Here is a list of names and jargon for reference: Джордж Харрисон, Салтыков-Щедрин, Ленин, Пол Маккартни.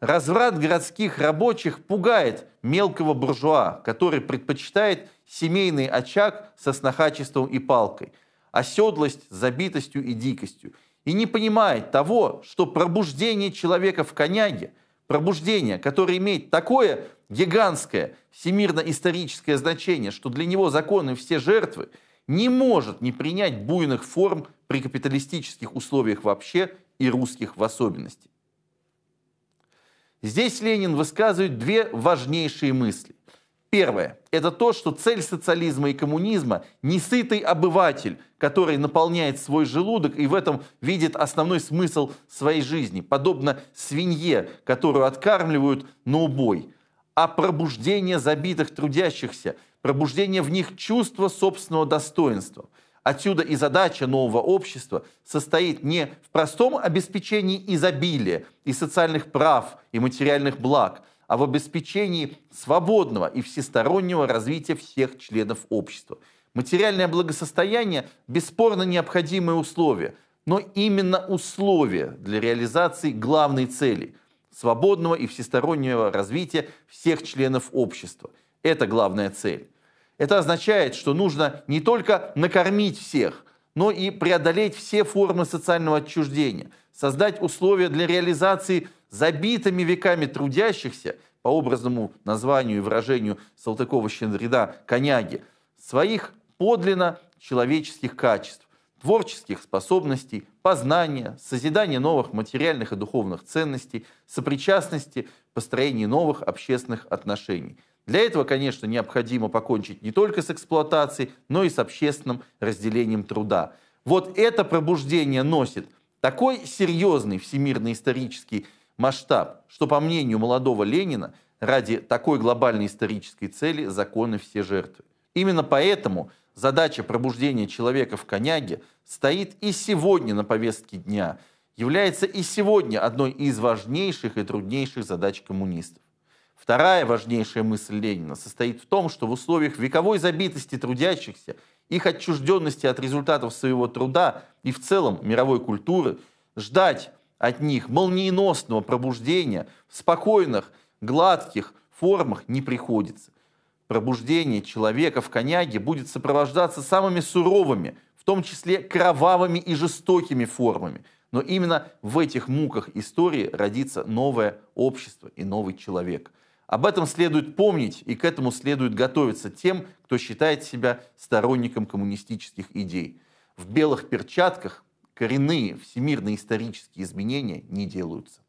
Разврат городских рабочих пугает мелкого буржуа, который предпочитает семейный очаг со снохачеством и палкой, оседлость с забитостью и дикостью, и не понимает того, что пробуждение человека в коняге, пробуждение, которое имеет такое гигантское всемирно-историческое значение, что для него законы все жертвы, не может не принять буйных форм при капиталистических условиях вообще и русских в особенности. Здесь Ленин высказывает две важнейшие мысли. Первое – это то, что цель социализма и коммунизма – не сытый обыватель, который наполняет свой желудок и в этом видит основной смысл своей жизни, подобно свинье, которую откармливают на убой, а пробуждение забитых трудящихся, пробуждение в них чувства собственного достоинства. Отсюда и задача нового общества состоит не в простом обеспечении изобилия и социальных прав и материальных благ, а в обеспечении свободного и всестороннего развития всех членов общества. Материальное благосостояние – бесспорно необходимое условие, но именно условие для реализации главной цели – свободного и всестороннего развития всех членов общества. Это главная цель. Это означает, что нужно не только накормить всех, но и преодолеть все формы социального отчуждения, создать условия для реализации забитыми веками трудящихся, по образному названию и выражению Салтыкова-Щедрина, коняги, своих подлинно человеческих качеств, творческих способностей, познания, созидания новых материальных и духовных ценностей, сопричастности, построения новых общественных отношений. Для этого, конечно, необходимо покончить не только с эксплуатацией, но и с общественным разделением труда. Вот это пробуждение носит такой серьезный всемирно-исторический масштаб, что, по мнению молодого Ленина, ради такой глобальной исторической цели законы все жертвы. Именно поэтому задача пробуждения человека в коняге стоит и сегодня на повестке дня, является и сегодня одной из важнейших и труднейших задач коммунистов. Вторая важнейшая мысль Ленина состоит в том, что в условиях вековой забитости трудящихся, их отчужденности от результатов своего труда и в целом мировой культуры, ждать от них молниеносного пробуждения в спокойных, гладких формах не приходится. Пробуждение человека в коняге будет сопровождаться самыми суровыми, в том числе кровавыми и жестокими формами. Но именно в этих муках истории родится новое общество и новый человек. Об этом следует помнить, и к этому следует готовиться тем, кто считает себя сторонником коммунистических идей. В белых перчатках коренные всемирно-исторические изменения не делаются.